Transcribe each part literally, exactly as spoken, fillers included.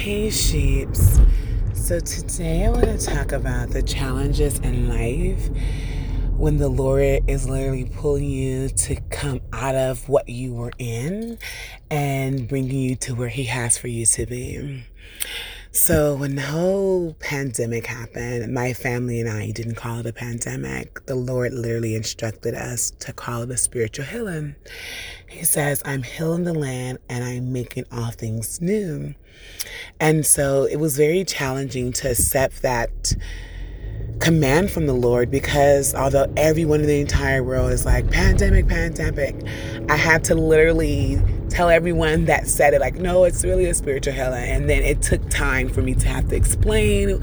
Hey sheeps, so today I want to talk about the challenges in life when the Lord is literally pulling you to come out of what you were in and bringing you to where He has for you to be. So when the whole pandemic happened, my family and I didn't call it a pandemic. The Lord literally instructed us to call it a spiritual healing. He says, I'm healing the land and I'm making all things new. And so it was very challenging to accept that command from the Lord, because although everyone in the entire world is like, pandemic, pandemic, I had to literally tell everyone that said it, like, no, it's really a spiritual healing. And then it took time for me to have to explain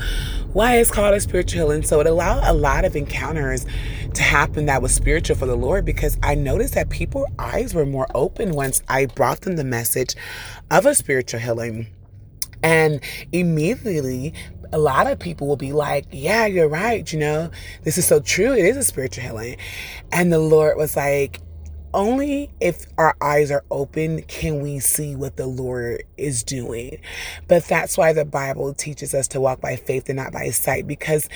why it's called a spiritual healing. So it allowed a lot of encounters to happen that was spiritual for the Lord, because I noticed that people's eyes were more open once I brought them the message of a spiritual healing. And immediately, a lot of people will be like, yeah, you're right. You know, this is so true. It is a spiritual healing. And the Lord was like, only if our eyes are open can we see what the Lord is doing. But that's why the Bible teaches us to walk by faith and not by sight, because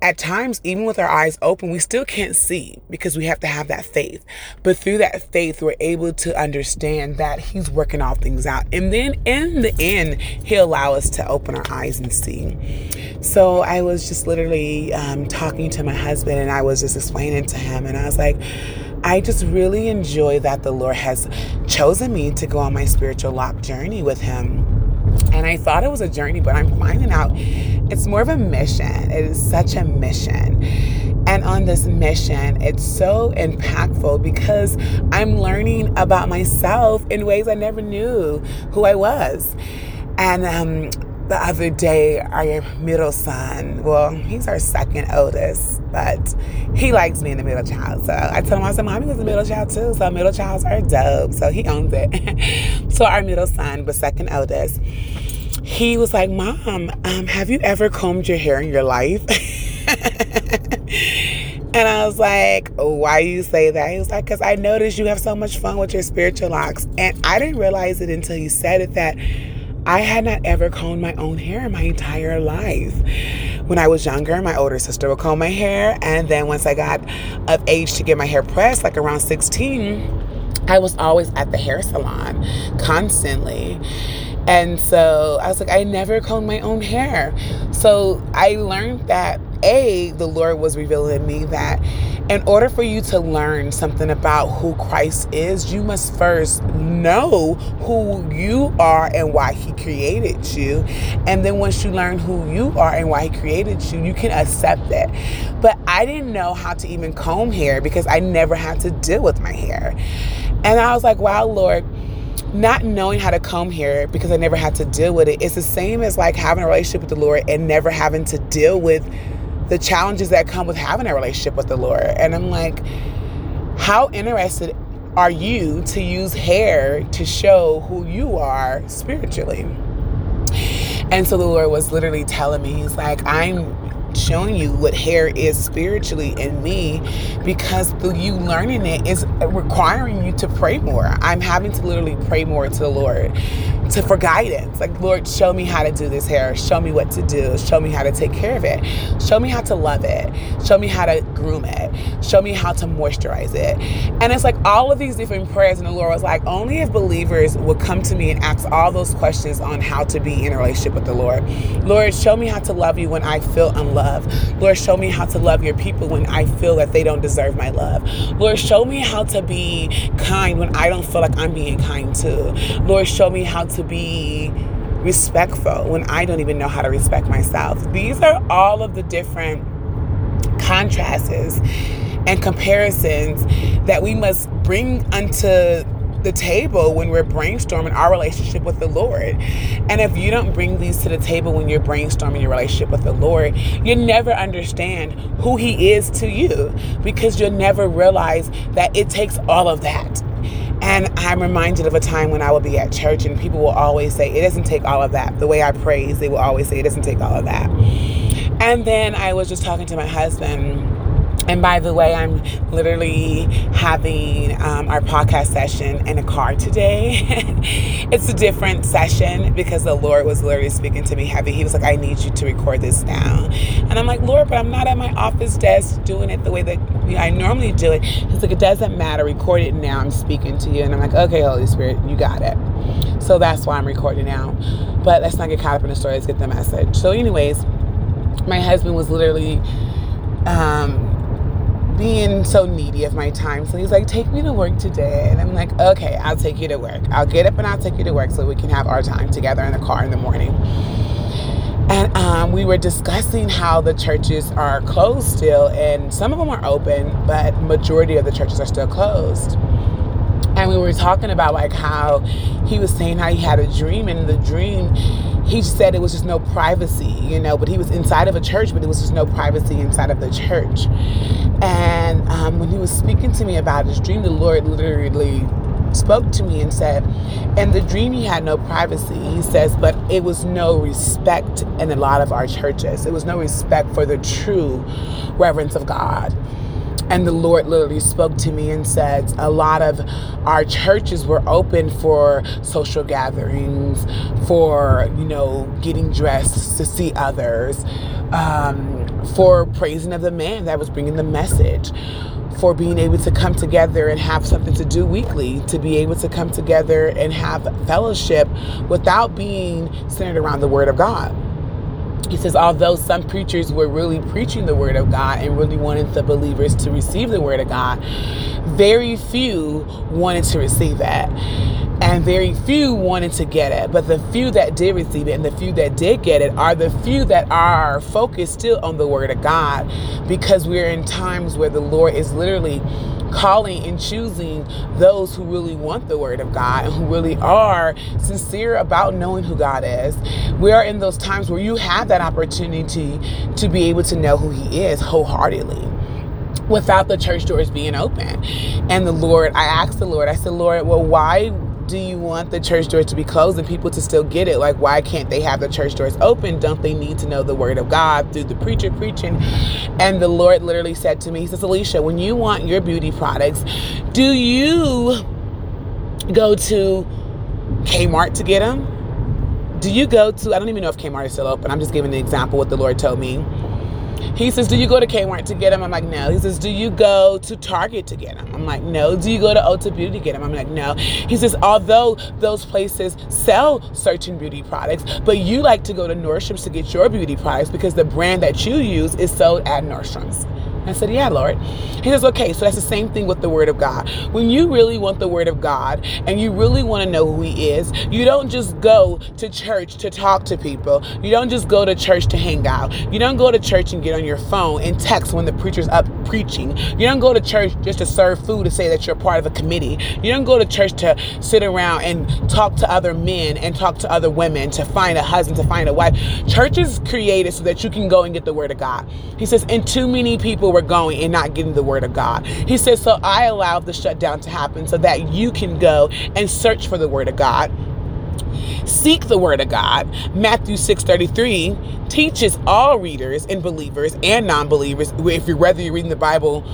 at times, even with our eyes open, we still can't see, because we have to have that faith. But through that faith, we're able to understand that He's working all things out. And then in the end, He'll allow us to open our eyes and see. So I was just literally um, talking to my husband, and I was just explaining to him. And I was like, I just really enjoy that the Lord has chosen me to go on my spiritual lock journey with Him. And I thought it was a journey, but I'm finding out it's more of a mission. It is such a mission. And on this mission, it's so impactful because I'm learning about myself in ways I never knew who I was. And um, the other day, our middle son, well, he's our second oldest, but he likes being the middle child. So I told him, I said, Mommy was a middle child too. So middle childs are dope. So he owns it. So our middle son was second oldest. He was like, Mom, um, have you ever combed your hair in your life? And I was like, why do you say that? He was like, because I noticed you have so much fun with your spiritual locks. And I didn't realize it until you said it that I had not ever combed my own hair in my entire life. When I was younger, my older sister would comb my hair. And then once I got of age to get my hair pressed, like around sixteen, I was always at the hair salon constantly. And so I was like, I never combed my own hair. So I learned that, A, the Lord was revealing to me that in order for you to learn something about who Christ is, you must first know who you are and why He created you. And then once you learn who you are and why He created you, you can accept that. But I didn't know how to even comb hair because I never had to deal with my hair. And I was like, wow, Lord, not knowing how to comb hair because I never had to deal with it. It's the same as like having a relationship with the Lord and never having to deal with the challenges that come with having a relationship with the Lord. And I'm like, how interested are you to use hair to show who you are spiritually? And so the Lord was literally telling me, He's like, I'm showing you what hair is spiritually in me, because through you learning it is requiring you to pray more. I'm having to literally pray more to the Lord to for guidance. Like, Lord, show me how to do this hair. Show me what to do. Show me how to take care of it. Show me how to love it. Show me how to groom it. Show me how to moisturize it. And it's like all of these different prayers, and the Lord was like, only if believers would come to me and ask all those questions on how to be in a relationship with the Lord. Lord, show me how to love you when I feel unloved. Lord, show me how to love your people when I feel that they don't deserve my love. Lord, show me how to be kind when I don't feel like I'm being kind too. Lord, show me how to to be respectful when I don't even know how to respect myself. These are all of the different contrasts and comparisons that we must bring unto the table when we're brainstorming our relationship with the Lord. And if you don't bring these to the table when you're brainstorming your relationship with the Lord, you'll never understand who He is to you, because you'll never realize that it takes all of that. And I'm reminded of a time when I would be at church and people will always say, it doesn't take all of that. The way I praise, they will always say, it doesn't take all of that. And then I was just talking to my husband And by the way, I'm literally having um, our podcast session in a car today. It's a different session because the Lord was literally speaking to me heavy. He was like, I need you to record this now. And I'm like, Lord, but I'm not at my office desk doing it the way that I normally do it. He's like, it doesn't matter. Record it now. I'm speaking to you. And I'm like, okay, Holy Spirit, you got it. So that's why I'm recording now. But let's not get caught up in the story. Let's get the message. So anyways, my husband was literally... Um, being so needy of my time. So he's like, take me to work today. And I'm like, okay, I'll take you to work. I'll get up and I'll take you to work so we can have our time together in the car in the morning. And um, we were discussing how the churches are closed still, and some of them are open, but majority of the churches are still closed. And we were talking about like how he was saying how he had a dream, and the dream, he said it was just no privacy, you know, but he was inside of a church, but it was just no privacy inside of the church. And um, when he was speaking to me about his dream, the Lord literally spoke to me and said, in the dream he had no privacy, he says, but it was no respect in a lot of our churches. It was no respect for the true reverence of God. And the Lord literally spoke to me and said, a lot of our churches were open for social gatherings, for, you know, getting dressed to see others, um, for praising of the man that was bringing the message, for being able to come together and have something to do weekly, to be able to come together and have fellowship without being centered around the Word of God. He says, although some preachers were really preaching the Word of God and really wanted the believers to receive the Word of God, very few wanted to receive that. And very few wanted to get it. But the few that did receive it and the few that did get it are the few that are focused still on the Word of God, because we're in times where the Lord is literally calling and choosing those who really want the Word of God and who really are sincere about knowing who God is. We are in those times where you have that opportunity to be able to know who He is wholeheartedly, without the church doors being open. And the Lord, I asked the Lord, I said, Lord, well, why do you want the church doors to be closed and people to still get it? Like, why can't they have the church doors open? Don't they need to know the Word of God through the preacher preaching? And the Lord literally said to me, he says, Alicia, when you want your beauty products, do you go to Kmart to get them? Do you go to, I don't even know if Kmart is still open. I'm just giving an example what the Lord told me. He says, do you go to Kmart to get them? I'm like, no. He says, do you go to Target to get them? I'm like, no. Do you go to Ulta Beauty to get them? I'm like, no. He says, although those places sell certain beauty products, but you like to go to Nordstrom's to get your beauty products because the brand that you use is sold at Nordstrom's. I said, yeah, Lord. He says, okay, so that's the same thing with the Word of God. When you really want the Word of God and you really want to know who He is, you don't just go to church to talk to people. You don't just go to church to hang out. You don't go to church and get on your phone and text when the preacher's up preaching. You don't go to church just to serve food to say that you're part of a committee. You don't go to church to sit around and talk to other men and talk to other women to find a husband, to find a wife. Church is created so that you can go and get the Word of God. He says, and too many people were going and not getting the Word of God. He says, so I allowed the shutdown to happen so that you can go and search for the Word of God. Seek the Word of God. Matthew six thirty-three teaches all readers and believers and non-believers, if you're, whether you're reading the Bible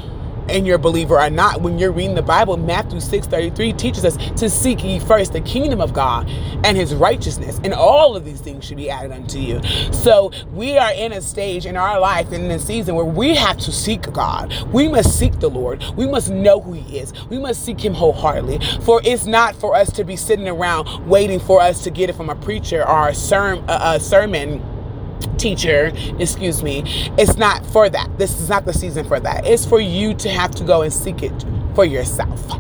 and you're a believer or not, when you're reading the Bible, Matthew six thirty-three teaches us to seek ye first the kingdom of God and His righteousness, and all of these things should be added unto you. So we are in a stage in our life and in a season where we have to seek God. We must seek the Lord. We must know who He is. We must seek Him wholeheartedly. For it's not for us to be sitting around waiting for us to get it from a preacher or a sermon, a sermon teacher, excuse me. It's not for that. This is not the season for that. It's for you to have to go and seek it for yourself.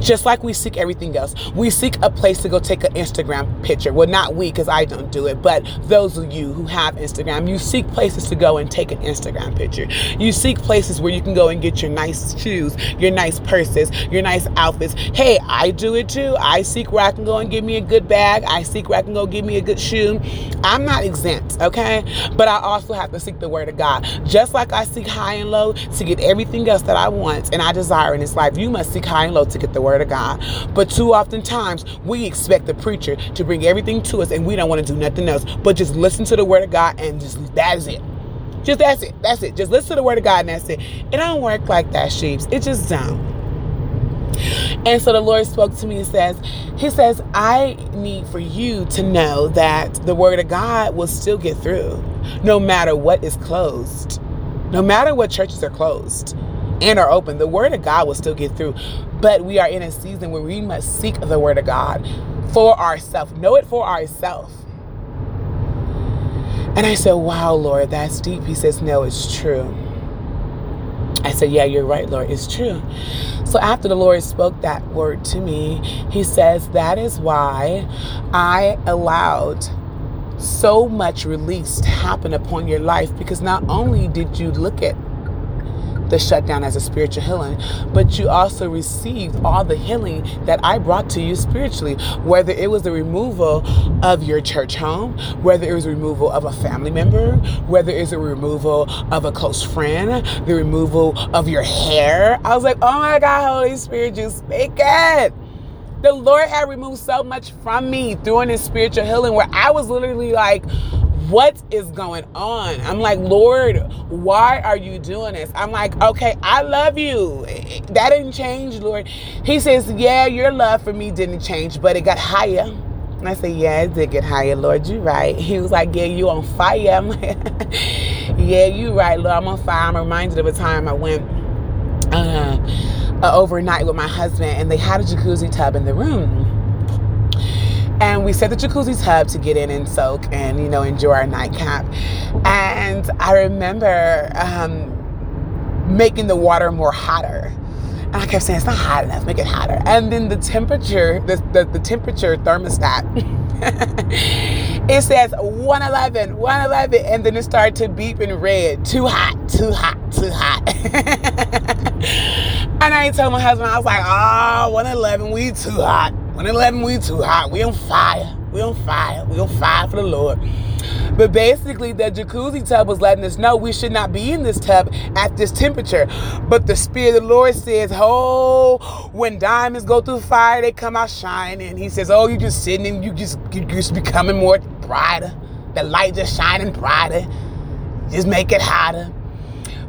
Just like we seek everything else. We seek a place to go take an Instagram picture. Well, not we, because I don't do it, but those of you who have Instagram, you seek places to go and take an Instagram picture. You seek places where you can go and get your nice shoes, your nice purses, your nice outfits. Hey, I do it too. I seek where I can go and give me a good bag. I seek where I can go give me a good shoe. I'm not exempt, okay? But I also have to seek the Word of God. Just like I seek high and low to get everything else that I want and I desire in this life, you must seek high and low to get the Word of God. But too often times we expect the preacher to bring everything to us, and we don't want to do nothing else but just listen to the Word of God, and just that is it. Just that's it. That's it. Just listen to the word of God and that's it. It don't work like that, sheeps. It just don't. And so the Lord spoke to me and says, he says, I need for you to know that the word of God will still get through no matter what is closed, no matter what churches are closed and are open. The word of God will still get through. But we are in a season where we must seek the word of God for ourselves, know it for ourselves. And I said, wow, Lord, that's deep. He says, no, it's true. I said, yeah, you're right, Lord. It's true. So after the Lord spoke that word to me, he says, that is why I allowed so much release to happen upon your life, because not only did you look at the shutdown as a spiritual healing, but you also received all the healing that I brought to you spiritually, whether it was the removal of your church home, whether it was removal of a family member, whether it's a removal of a close friend, the removal of your hair. I was like, oh my God, Holy Spirit, you speak it. The Lord had removed so much from me during this spiritual healing where I was literally like, what is going on? I'm like, Lord, why are you doing this? I'm like, okay, I love you. That didn't change, Lord. He says, yeah, your love for me didn't change, but it got higher. And I said, yeah, it did get higher, Lord. You right. He was like, yeah, you on fire. I'm like, yeah, you right, Lord. I'm on fire. I'm reminded of a time I went uh, uh, overnight with my husband, and they had a jacuzzi tub in the room. And we set the jacuzzi tub to get in and soak and, you know, enjoy our nightcap. And I remember um, making the water more hotter. And I kept saying, it's not hot enough, make it hotter. And then the temperature, the, the, the temperature thermostat, it says one eleven, one eleven. And then it started to beep in red, too hot, too hot, too hot. And I told my husband, I was like, oh, one eleven, we too hot. one eleven, we too hot. We on fire. We on fire. We on fire for the Lord. But basically, the jacuzzi tub was letting us know we should not be in this tub at this temperature. But the Spirit of the Lord says, oh, when diamonds go through fire, they come out shining. He says, oh, you just sitting and you just, you just becoming more brighter. The light just shining brighter. Just make it hotter.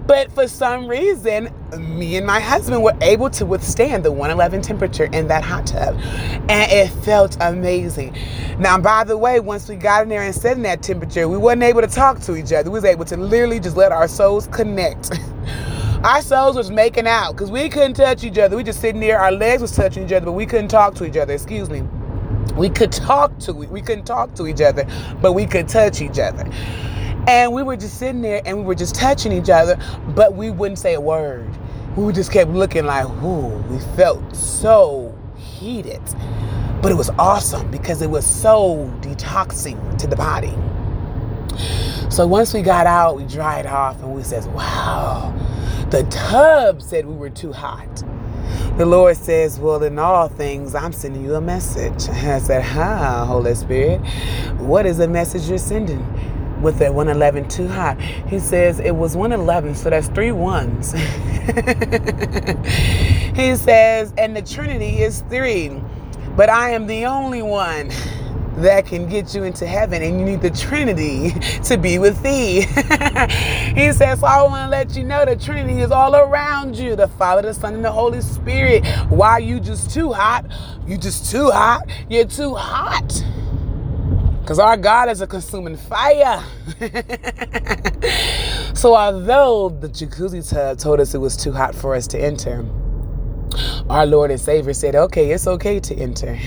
But for some reason, me and my husband were able to withstand the one eleven temperature in that hot tub. And it felt amazing. Now, by the way, once we got in there and set in that temperature, we weren't able to talk to each other. We was able to literally just let our souls connect. Our souls was making out because we couldn't touch each other. We just sitting there. Our legs was touching each other, but we couldn't talk to each other. Excuse me. We could talk to, we couldn't talk to each other, but we could touch each other. And we were just sitting there and we were just touching each other, but we wouldn't say a word. We just kept looking like, whoo, we felt so heated. But it was awesome because it was so detoxing to the body. So once we got out, we dried off and we says, wow, the tub said we were too hot. The Lord says, well, in all things, I'm sending you a message. I said, huh, Holy Spirit, what is the message you're sending? With that one eleven too hot. He says it was one eleven, so that's three ones. He says, and the Trinity is three, but I am the only one that can get you into heaven, and you need the Trinity to be with thee. He says, so I want to let you know the Trinity is all around you, the Father, the Son, and the Holy Spirit. Why you just too hot? You just too hot. You're too hot. Because our God is a consuming fire. So although the jacuzzi tub told us it was too hot for us to enter, our Lord and Savior said, okay, it's okay to enter.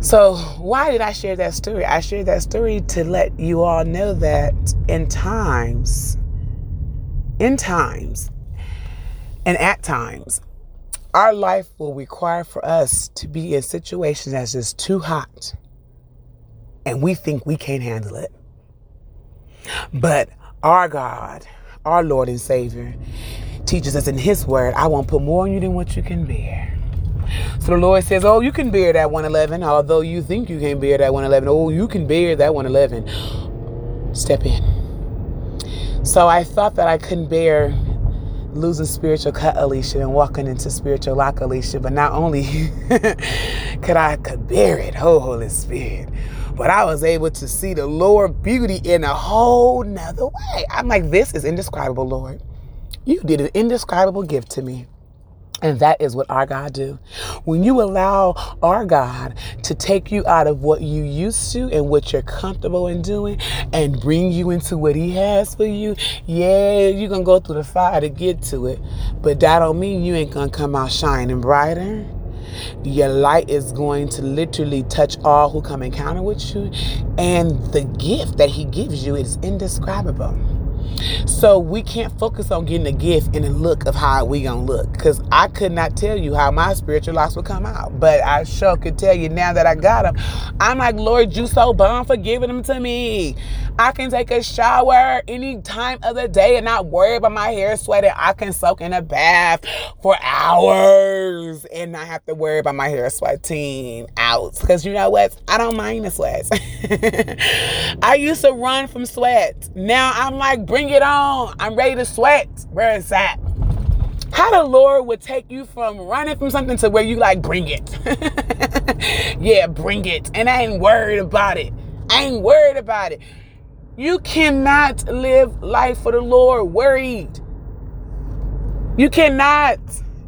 So why did I share that story? I shared that story to let you all know that in times, in times, and at times, our life will require for us to be in situations that's just too hot. And we think we can't handle it. But our God, our Lord and Savior, teaches us in His word, I won't put more on you than what you can bear. So the Lord says, oh, you can bear that one eleven, although you think you can't bear that one eleven. Oh, you can bear that one eleven. Step in. So I thought that I couldn't bear losing spiritual coalition and walking into spiritual lockalition. But not only could I could bear it, oh Holy Spirit, but I was able to see the Lord beauty in a whole nother way. I'm like, this is indescribable, Lord. You did an indescribable gift to me. And that is what our God do. When you allow our God to take you out of what you used to and what you're comfortable in doing and bring you into what he has for you, yeah, you're going to go through the fire to get to it. But that don't mean you ain't going to come out shining brighter. Your light is going to literally touch all who come encounter with you. And the gift that he gives you is indescribable. So we can't focus on getting a gift and a look of how we gonna look, because I could not tell you how my spiritual locks would come out, but I sure could tell you now that I got them. I'm like, Lord, you so bomb for giving them to me. I can take a shower any time of the day and not worry about my hair sweating. I can soak in a bath for hours and not have to worry about my hair sweating out, because you know what? I don't mind the sweats. I used to run from sweat. Now I'm like, bring it on. I'm ready to sweat. Where is that? How the Lord would take you from running from something to where you like, bring it. Yeah, bring it. And I ain't worried about it. I ain't worried about it. You cannot live life for the Lord worried. You cannot.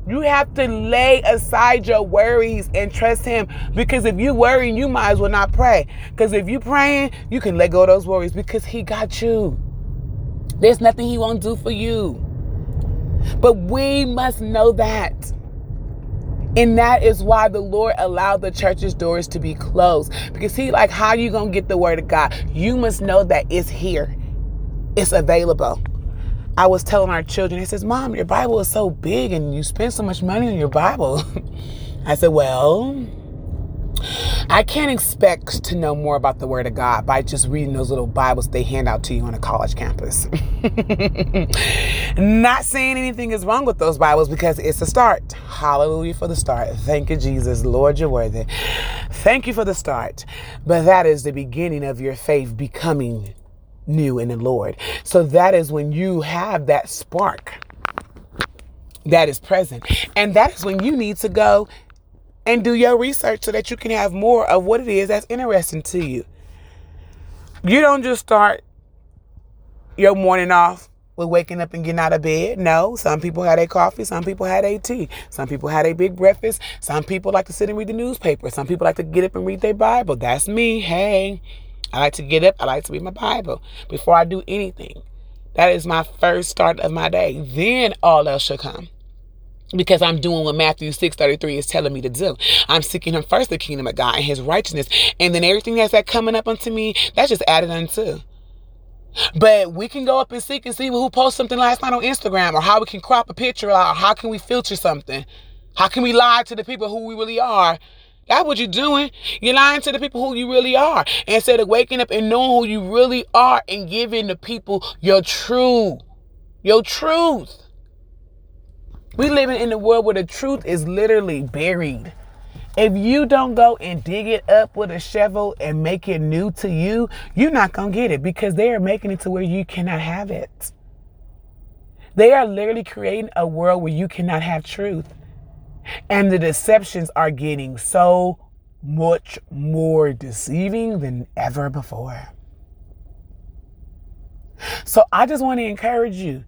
You have to lay aside your worries and trust him, because if you worry, you might as well not pray. Because if you praying, you can let go of those worries, because he got you. There's nothing he won't do for you. But we must know that. And that is why the Lord allowed the church's doors to be closed. Because he like, how you going to get the word of God? You must know that it's here. It's available. I was telling our children, it says, Mom, your Bible is so big and you spend so much money on your Bible. I said, well, I can't expect to know more about the word of God by just reading those little Bibles they hand out to you on a college campus. Not saying anything is wrong with those Bibles, because it's a start. Hallelujah for the start. Thank you, Jesus. Lord, you're worthy. Thank you for the start. But that is the beginning of your faith becoming new in the Lord. So that is when you have that spark that is present. And that is when you need to go and do your research so that you can have more of what it is that's interesting to you. You don't just start your morning off with waking up and getting out of bed. No, some people had a coffee. Some people had a tea. Some people had a big breakfast. Some people like to sit and read the newspaper. Some people like to get up and read their Bible. That's me. Hey, I like to get up. I like to read my Bible before I do anything. That is my first start of my day. Then all else shall come. Because I'm doing what Matthew six thirty-three is telling me to do. I'm seeking him first, the kingdom of God and his righteousness. And then everything that's that coming up unto me, that's just added unto. But we can go up and seek and see who posted something last night on Instagram, or how we can crop a picture out, or how can we filter something? How can we lie to the people who we really are? That's what you're doing. You're lying to the people who you really are. Instead of waking up and knowing who you really are and giving the people your true, your truth. We living in a world where the truth is literally buried. If you don't go and dig it up with a shovel and make it new to you, you're not going to get it, because they are making it to where you cannot have it. They are literally creating a world where you cannot have truth. And the deceptions are getting so much more deceiving than ever before. So I just want to encourage you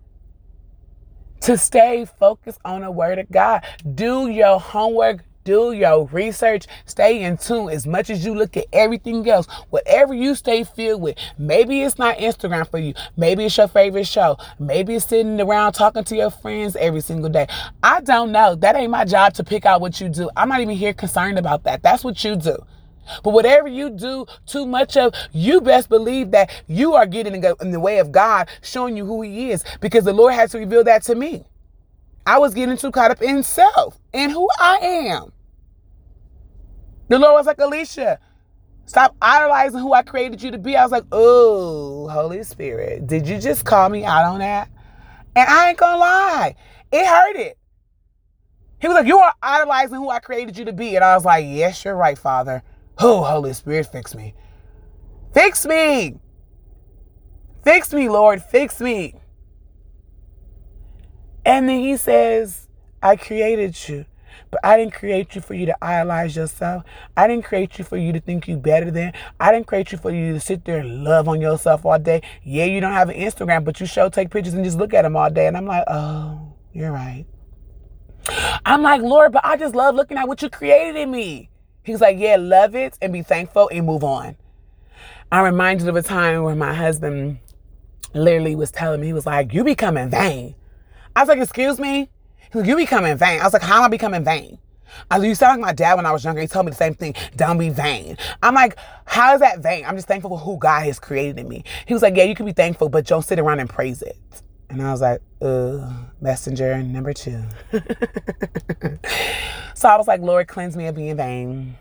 to stay focused on the word of God. Do your homework. Do your research. Stay in tune as much as you look at everything else. Whatever you stay filled with. Maybe it's not Instagram for you. Maybe it's your favorite show. Maybe it's sitting around talking to your friends every single day. I don't know. That ain't my job to pick out what you do. I'm not even here concerned about that. That's what you do. But whatever you do too much of, you best believe that you are getting in the way of God showing you who he is, because the Lord has to reveal that to me. I was getting too caught up in self and who I am. The Lord was like, Alicia, stop idolizing who I created you to be. I was like, oh, Holy Spirit, did you just call me out on that? And I ain't gonna lie, it hurted. He was like, you are idolizing who I created you to be. And I was like, yes, you're right, Father. Oh, Holy Spirit, fix me. Fix me. Fix me, Lord. Fix me. And then he says, I created you, but I didn't create you for you to idolize yourself. I didn't create you for you to think you better than. I didn't create you for you to sit there and love on yourself all day. Yeah, you don't have an Instagram, but you sure take pictures and just look at them all day. And I'm like, oh, you're right. I'm like, Lord, but I just love looking at what you created in me. He's like, yeah, love it and be thankful and move on. I'm reminded of a time where my husband literally was telling me, he was like, you becoming vain. I was like, excuse me? He was like, you becoming vain. I was like, how am I becoming vain? I was like, you sound like my dad when I was younger. He told me the same thing. Don't be vain. I'm like, how is that vain? I'm just thankful for who God has created in me. He was like, yeah, you can be thankful, but don't sit around and praise it. And I was like, uh, messenger number two. So I was like, Lord, cleanse me of being vain.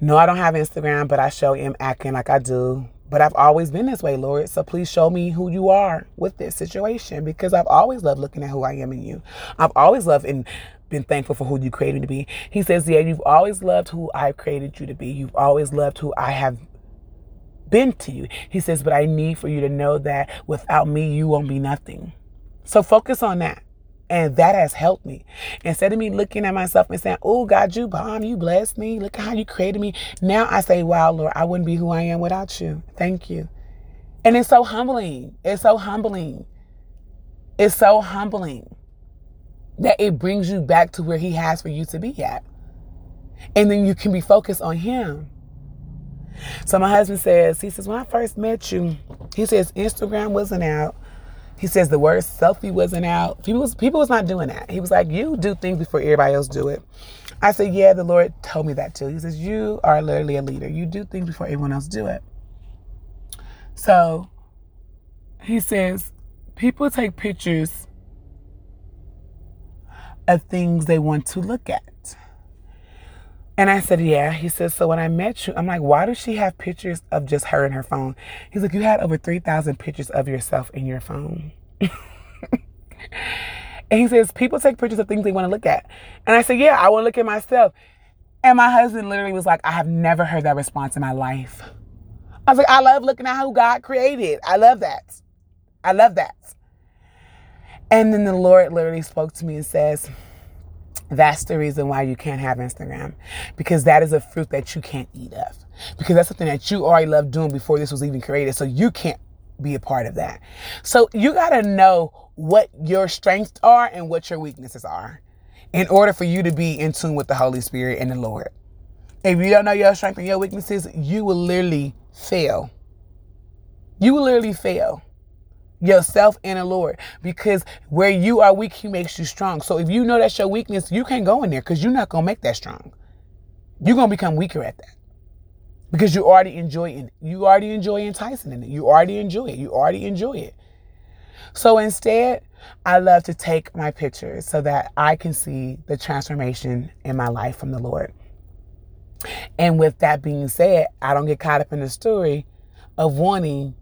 No, I don't have Instagram, but I sure am acting like I do. But I've always been this way, Lord. So please show me who you are with this situation, because I've always loved looking at who I am in you. I've always loved and been thankful for who you created me to be. He says, yeah, you've always loved who I've created you to be. You've always loved who I have been to you. He says, but I need for you to know that without me, you won't be nothing. So focus on that. And that has helped me. Instead of me looking at myself and saying, oh, God, you bomb, you blessed me. Look at how you created me. Now I say, wow, Lord, I wouldn't be who I am without you. Thank you. And it's so humbling. It's so humbling. It's so humbling that it brings you back to where he has for you to be at. And then you can be focused on him. So my husband says, he says, when I first met you, he says, Instagram wasn't out. He says the word selfie wasn't out. People was, people was not doing that. He was like, you do things before everybody else do it. I said, yeah, the Lord told me that too. He says, you are literally a leader. You do things before everyone else do it. So he says, people take pictures of things they want to look at. And I said, yeah. He says, so when I met you, I'm like, why does she have pictures of just her in her phone? He's like, you had over three thousand pictures of yourself in your phone. And he says, people take pictures of things they want to look at. And I said, yeah, I want to look at myself. And my husband literally was like, I have never heard that response in my life. I was like, I love looking at who God created. I love that. I love that. And then the Lord literally spoke to me and says, that's the reason why you can't have Instagram, because that is a fruit that you can't eat of, because that's something that you already loved doing before this was even created. So you can't be a part of that. So you got to know what your strengths are and what your weaknesses are in order for you to be in tune with the Holy Spirit and the Lord. If you don't know your strength and your weaknesses, you will literally fail. You will literally fail. Yourself and the Lord, because where you are weak, he makes you strong. So if you know that's your weakness, you can't go in there, because you're not going to make that strong. You're going to become weaker at that, because you already enjoy it. You already enjoy enticing in it. You already enjoy it. You already enjoy it. So instead, I love to take my pictures so that I can see the transformation in my life from the Lord. And with that being said, I don't get caught up in the story of wanting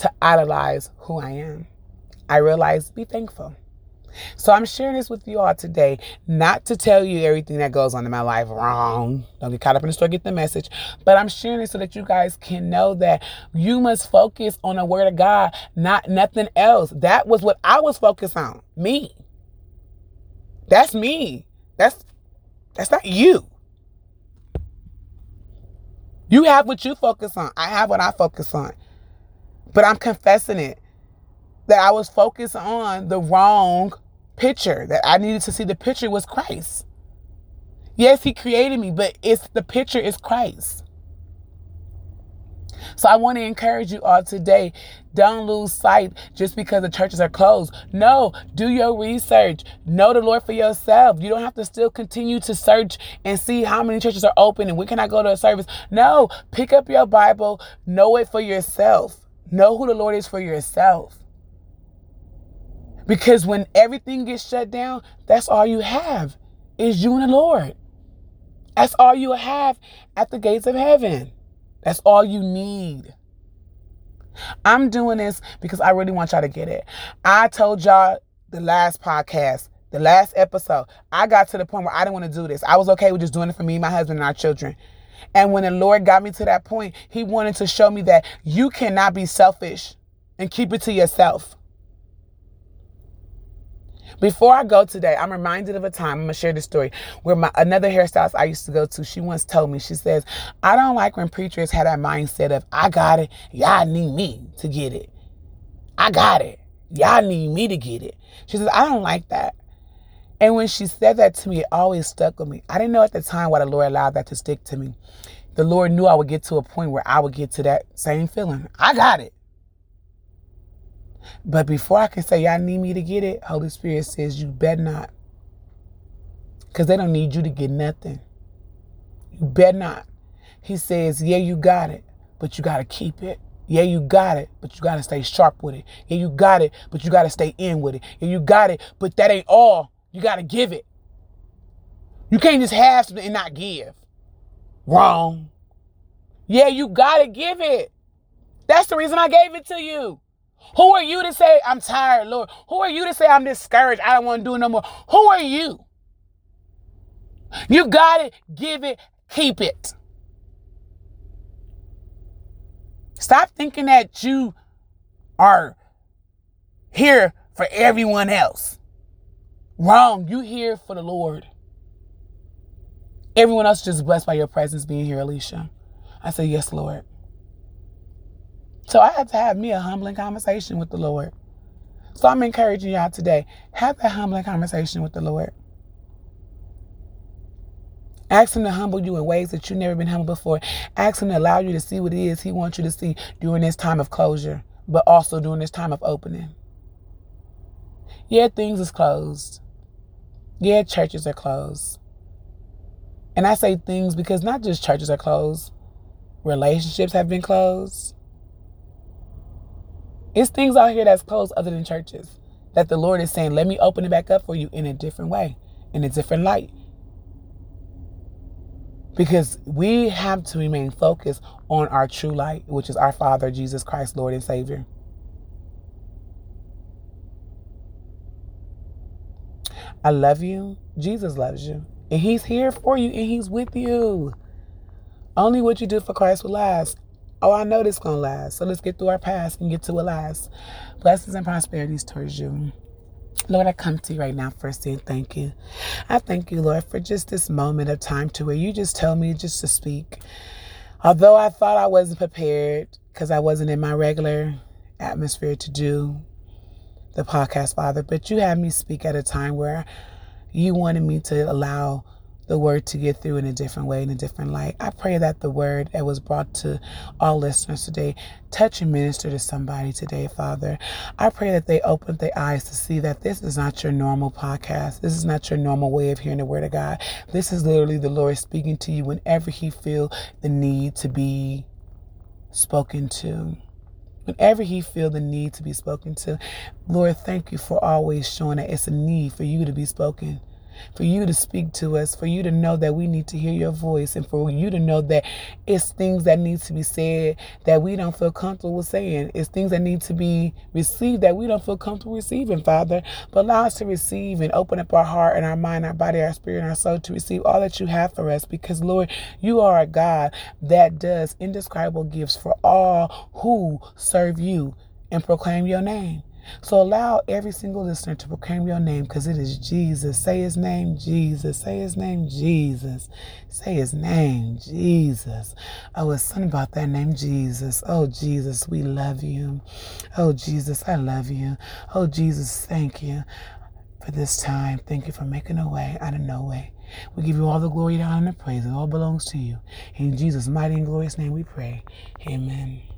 to idolize who I am. I realize, be thankful. So I'm sharing this with you all today, not to tell you everything that goes on in my life wrong. Don't get caught up in the story, get the message. But I'm sharing this so that you guys can know that you must focus on the word of God, not nothing else. That was what I was focused on. Me. That's me. That's, that's not you. You have what you focus on. I have what I focus on. But I'm confessing it, that I was focused on the wrong picture, that I needed to see the picture was Christ. Yes, he created me, but it's the picture is Christ. So I want to encourage you all today, don't lose sight just because the churches are closed. No, do your research. Know the Lord for yourself. You don't have to still continue to search and see how many churches are open and when can I go to a service. No, pick up your Bible, know it for yourself. Know who the Lord is for yourself. Because when everything gets shut down, that's all you have is you and the Lord. That's all you have at the gates of heaven. That's all you need. I'm doing this because I really want y'all to get it. I told y'all the last podcast, the last episode, I got to the point where I didn't want to do this. I was okay with just doing it for me, my husband, and our children. And when the Lord got me to that point, he wanted to show me that you cannot be selfish and keep it to yourself. Before I go today, I'm reminded of a time, I'm going to share this story, where my another hairstylist I used to go to, she once told me, she says, I don't like when preachers have that mindset of, I got it, y'all need me to get it. I got it, y'all need me to get it. She says, I don't like that. And when she said that to me, it always stuck with me. I didn't know at the time why the Lord allowed that to stick to me. The Lord knew I would get to a point where I would get to that same feeling. I got it. But before I can say, y'all need me to get it, Holy Spirit says, you better not. Because they don't need you to get nothing. You better not. He says, yeah, you got it, but you got to keep it. Yeah, you got it, but you got to stay sharp with it. Yeah, you got it, but you got to stay in with it. Yeah, you got it, but that ain't all. You got to give it. You can't just have something and not give. Wrong. Yeah, you got to give it. That's the reason I gave it to you. Who are you to say, I'm tired, Lord? Who are you to say, I'm discouraged? I don't want to do it no more. Who are you? You got it. Give it. Keep it. Stop thinking that you are here for everyone else. Wrong. You here for the Lord. Everyone else is just blessed by your presence being here, Alicia. I said, yes, Lord. So I had to have me a humbling conversation with the Lord. So I'm encouraging y'all today, have that humbling conversation with the Lord. Ask him to humble you in ways that you've never been humbled before. Ask him to allow you to see what it is he wants you to see during this time of closure, but also during this time of opening. Yeah, things is closed. Yeah, churches are closed. And I say things because not just churches are closed. Relationships have been closed. It's things out here that's closed other than churches that the Lord is saying, let me open it back up for you in a different way, in a different light. Because we have to remain focused on our true light, which is our Father, Jesus Christ, Lord and Savior. I love you. Jesus loves you. And he's here for you and he's with you. Only what you do for Christ will last. Oh, I know this is going to last. So let's get through our past and get to what lasts. Blessings and prosperities towards you. Lord, I come to you right now first saying thank you. I thank you, Lord, for just this moment of time to where you just tell me just to speak. Although I thought I wasn't prepared because I wasn't in my regular atmosphere to do the podcast, Father, but you had me speak at a time where you wanted me to allow the word to get through in a different way, in a different light. I pray that the word that was brought to all listeners today, touch and minister to somebody today, Father. I pray that they open their eyes to see that this is not your normal podcast. This is not your normal way of hearing the word of God. This is literally the Lord speaking to you whenever he feels the need to be spoken to. Whenever he feels the need to be spoken to. Lord, thank you for always showing that it's a need for you to be spoken, for you to speak to us, for you to know that we need to hear your voice, and for you to know that it's things that need to be said that we don't feel comfortable saying. It's things that need to be received that we don't feel comfortable receiving, Father. But allow us to receive and open up our heart and our mind, our body, our spirit, and our soul to receive all that you have for us. Because, Lord, you are a God that does indescribable gifts for all who serve you and proclaim your name. So allow every single listener to proclaim your name, because it is Jesus. Say his name, Jesus. Say his name, Jesus. Say his name, Jesus. Oh, it's something about that name, Jesus. Oh, Jesus, we love you. Oh, Jesus, I love you. Oh, Jesus, thank you for this time. Thank you for making a way out of no way. We give you all the glory, the honor, and the praise. It all belongs to you. In Jesus' mighty and glorious name we pray. Amen.